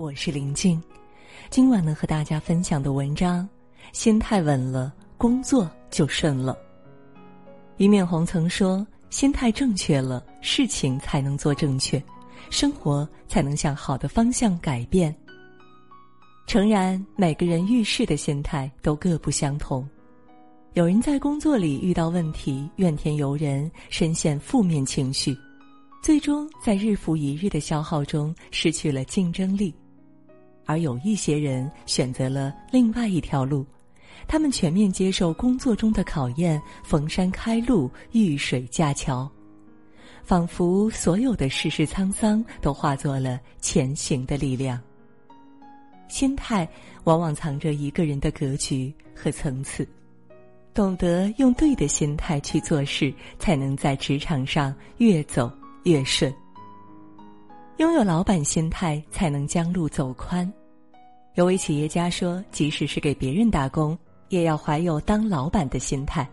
我是林静。今晚呢和大家分享的文章，心态稳了，工作就顺了。俞敏洪曾说，心态正确了，事情才能做正确，生活才能向好的方向改变。诚然，每个人遇事的心态都各不相同，有人在工作里遇到问题怨天尤人，深陷负面情绪，最终在日复一日的消耗中失去了竞争力。而有一些人选择了另外一条路，他们全面接受工作中的考验，逢山开路，遇水架桥，仿佛所有的世事沧桑都化作了前行的力量。心态往往藏着一个人的格局和层次，懂得用对的心态去做事，才能在职场上越走越顺。拥有老板心态，才能将路走宽。有位企业家说，即使是给别人打工，也要怀有当老板的心态。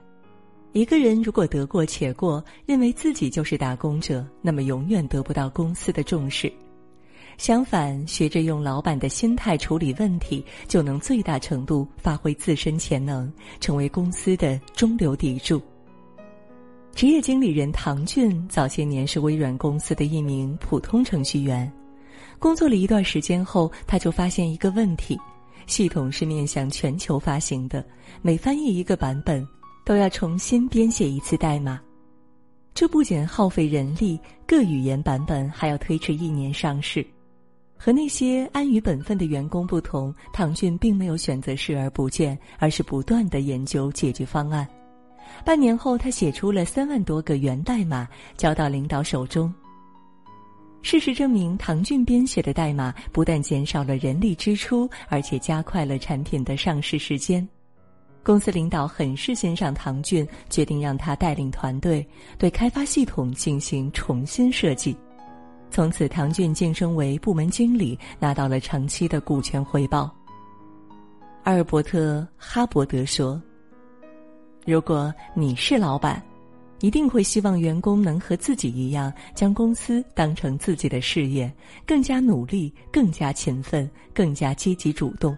一个人如果得过且过，认为自己就是打工者，那么永远得不到公司的重视。相反，学着用老板的心态处理问题，就能最大程度发挥自身潜能，成为公司的中流砥柱。职业经理人唐骏早些年是微软公司的一名普通程序员，工作了一段时间后，他就发现一个问题，系统是面向全球发行的，每翻译一个版本都要重新编写一次代码，这不仅耗费人力，各语言版本还要推迟1年上市。和那些安于本分的员工不同，唐骏并没有选择视而不见，而是不断地研究解决方案。半年后，他写出了3万多个源代码，交到领导手中。事实证明，唐骏编写的代码不但减少了人力支出，而且加快了产品的上市时间。公司领导很是欣赏唐骏，决定让他带领团队对开发系统进行重新设计。从此，唐骏晋升为部门经理，拿到了长期的股权回报。阿尔伯特·哈伯德说，如果你是老板，一定会希望员工能和自己一样，将公司当成自己的事业，更加努力，更加勤奋，更加积极主动。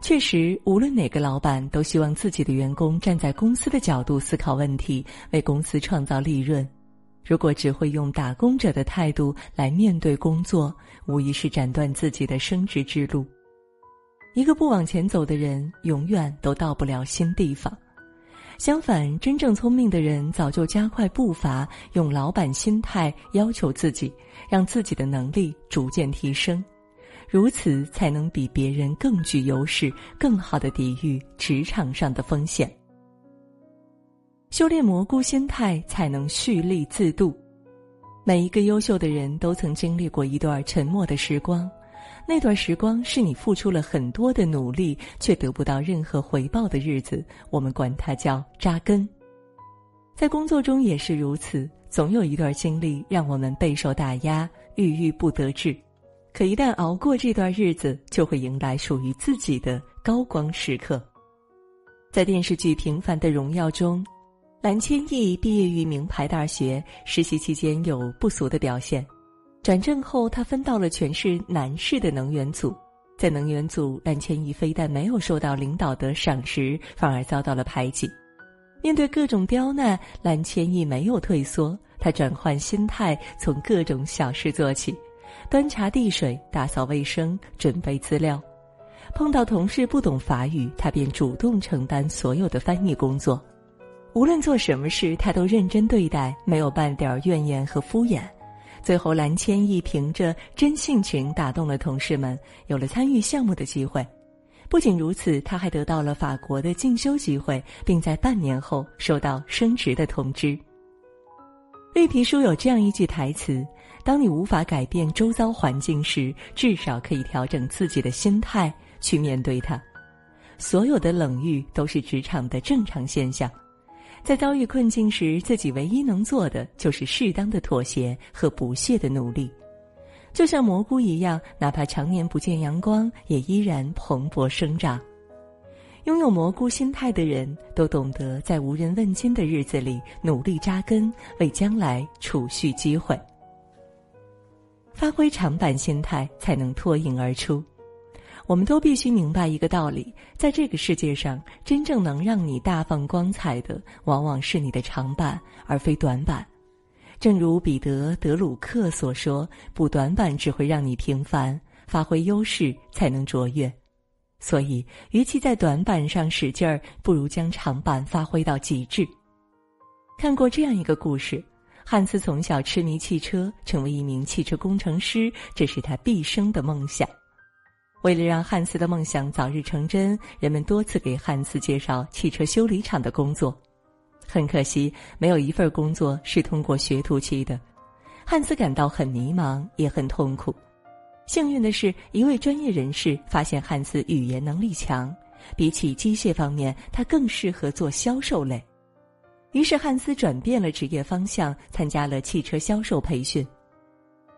确实，无论哪个老板都希望自己的员工站在公司的角度思考问题，为公司创造利润。如果只会用打工者的态度来面对工作，无疑是斩断自己的升职之路。一个不往前走的人，永远都到不了新地方。相反，真正聪明的人早就加快步伐，用老板心态要求自己，让自己的能力逐渐提升，如此才能比别人更具优势，更好地抵御职场上的风险。修炼蘑菇心态，才能蓄力自度。每一个优秀的人都曾经历过一段沉默的时光，那段时光是你付出了很多的努力却得不到任何回报的日子，我们管它叫扎根。在工作中也是如此，总有一段经历让我们备受打压，郁郁不得志，可一旦熬过这段日子，就会迎来属于自己的高光时刻。在电视剧《平凡的荣耀》中，蓝千亿毕业于名牌大学，实习期间有不俗的表现。转正后，他分到了全市南市的能源组。在能源组，蓝千亿非但没有受到领导的赏识，反而遭到了排挤。面对各种刁难，蓝千亿没有退缩，他转换心态，从各种小事做起，端茶递水，打扫卫生，准备资料。碰到同事不懂法语，他便主动承担所有的翻译工作。无论做什么事，他都认真对待，没有半点怨言和敷衍。最后，蓝千亿凭着真性情打动了同事们，有了参与项目的机会。不仅如此，他还得到了法国的进修机会，并在半年后收到升职的通知。绿皮书有这样一句台词：当你无法改变周遭环境时，至少可以调整自己的心态去面对它。所有的冷遇都是职场的正常现象。在遭遇困境时，自己唯一能做的就是适当的妥协和不懈的努力。就像蘑菇一样，哪怕常年不见阳光，也依然蓬勃生长。拥有蘑菇心态的人，都懂得在无人问津的日子里努力扎根，为将来储蓄机会。发挥长板心态才能脱颖而出。我们都必须明白一个道理，在这个世界上，真正能让你大放光彩的，往往是你的长板，而非短板。正如彼得·德鲁克所说，补短板只会让你平凡，发挥优势才能卓越。所以，与其在短板上使劲儿，不如将长板发挥到极致。看过这样一个故事，汉斯从小痴迷汽车，成为一名汽车工程师，这是他毕生的梦想。为了让汉斯的梦想早日成真，人们多次给汉斯介绍汽车修理厂的工作。很可惜，没有一份工作是通过学徒期的。汉斯感到很迷茫，也很痛苦。幸运的是，一位专业人士发现汉斯语言能力强，比起机械方面，他更适合做销售类。于是汉斯转变了职业方向，参加了汽车销售培训。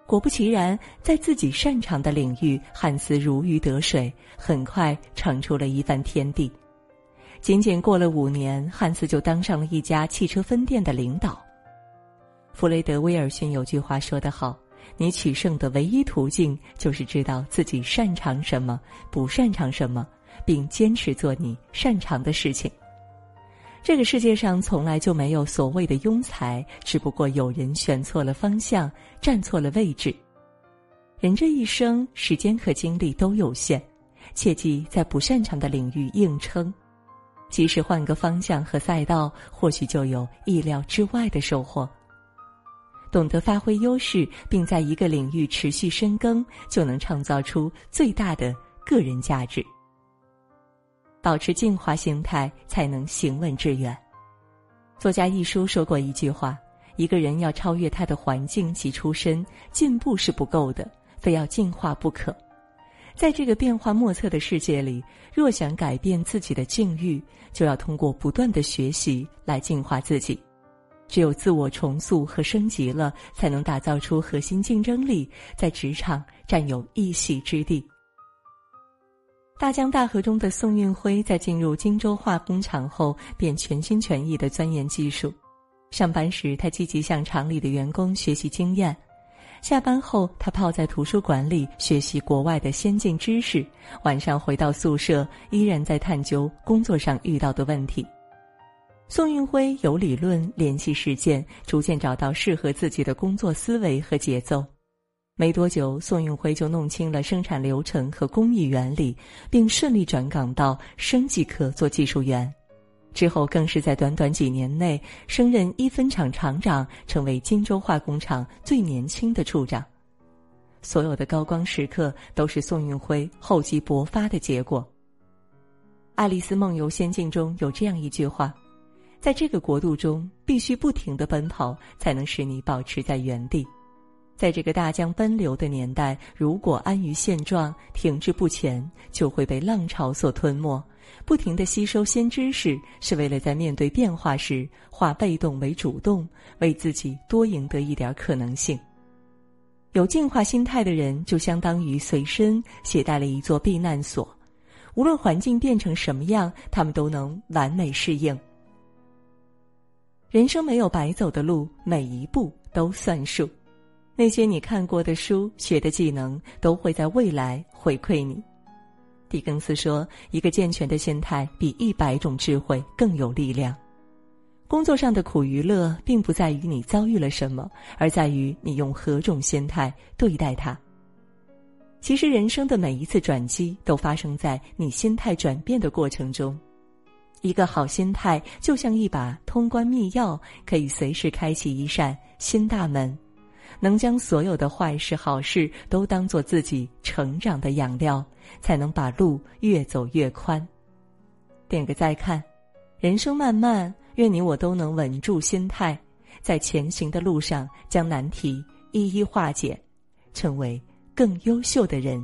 果不其然，在自己擅长的领域，汉斯如鱼得水，很快闯出了一番天地。仅仅过了5年，汉斯就当上了一家汽车分店的领导。弗雷德·威尔逊有句话说得好，你取胜的唯一途径就是知道自己擅长什么，不擅长什么，并坚持做你擅长的事情。这个世界上从来就没有所谓的庸才，只不过有人选错了方向，站错了位置。人这一生，时间和精力都有限，切记在不擅长的领域硬撑，即使换个方向和赛道，或许就有意料之外的收获。懂得发挥优势，并在一个领域持续深耕，就能创造出最大的个人价值。保持进化心态，才能行稳致远。作家一书说过一句话，一个人要超越他的环境及出身，进步是不够的，非要进化不可。在这个变化莫测的世界里，若想改变自己的境遇，就要通过不断的学习来进化自己。只有自我重塑和升级了，才能打造出核心竞争力，在职场占有一席之地。大江大河中的宋运辉在进入荆州化工厂后，便全心全意地钻研技术。上班时，他积极向厂里的员工学习经验；下班后，他泡在图书馆里学习国外的先进知识；晚上回到宿舍，依然在探究工作上遇到的问题。宋运辉由理论联系实践，逐渐找到适合自己的工作思维和节奏。没多久，宋运辉就弄清了生产流程和工艺原理，并顺利转岗到生技科做技术员。之后更是在短短几年内升任1分厂厂长，成为荆州化工厂最年轻的处长。所有的高光时刻都是宋运辉厚积薄发的结果。《爱丽丝梦游仙境》中有这样一句话，在这个国度中，必须不停地奔跑，才能使你保持在原地。在这个大江奔流的年代，如果安于现状，停滞不前，就会被浪潮所吞没。不停地吸收新知识，是为了在面对变化时，化被动为主动，为自己多赢得一点可能性。有进化心态的人，就相当于随身携带了一座避难所，无论环境变成什么样，他们都能完美适应。人生没有白走的路，每一步都算数。那些你看过的书、学的技能，都会在未来回馈你。狄更斯说，一个健全的心态比100种智慧更有力量。工作上的苦与乐，并不在于你遭遇了什么，而在于你用何种心态对待它。其实人生的每一次转机，都发生在你心态转变的过程中。一个好心态就像一把通关密钥，可以随时开启一扇新大门，能将所有的坏事好事都当作自己成长的养料，才能把路越走越宽。点个再看，人生漫漫，愿你我都能稳住心态，在前行的路上将难题一一化解，成为更优秀的人。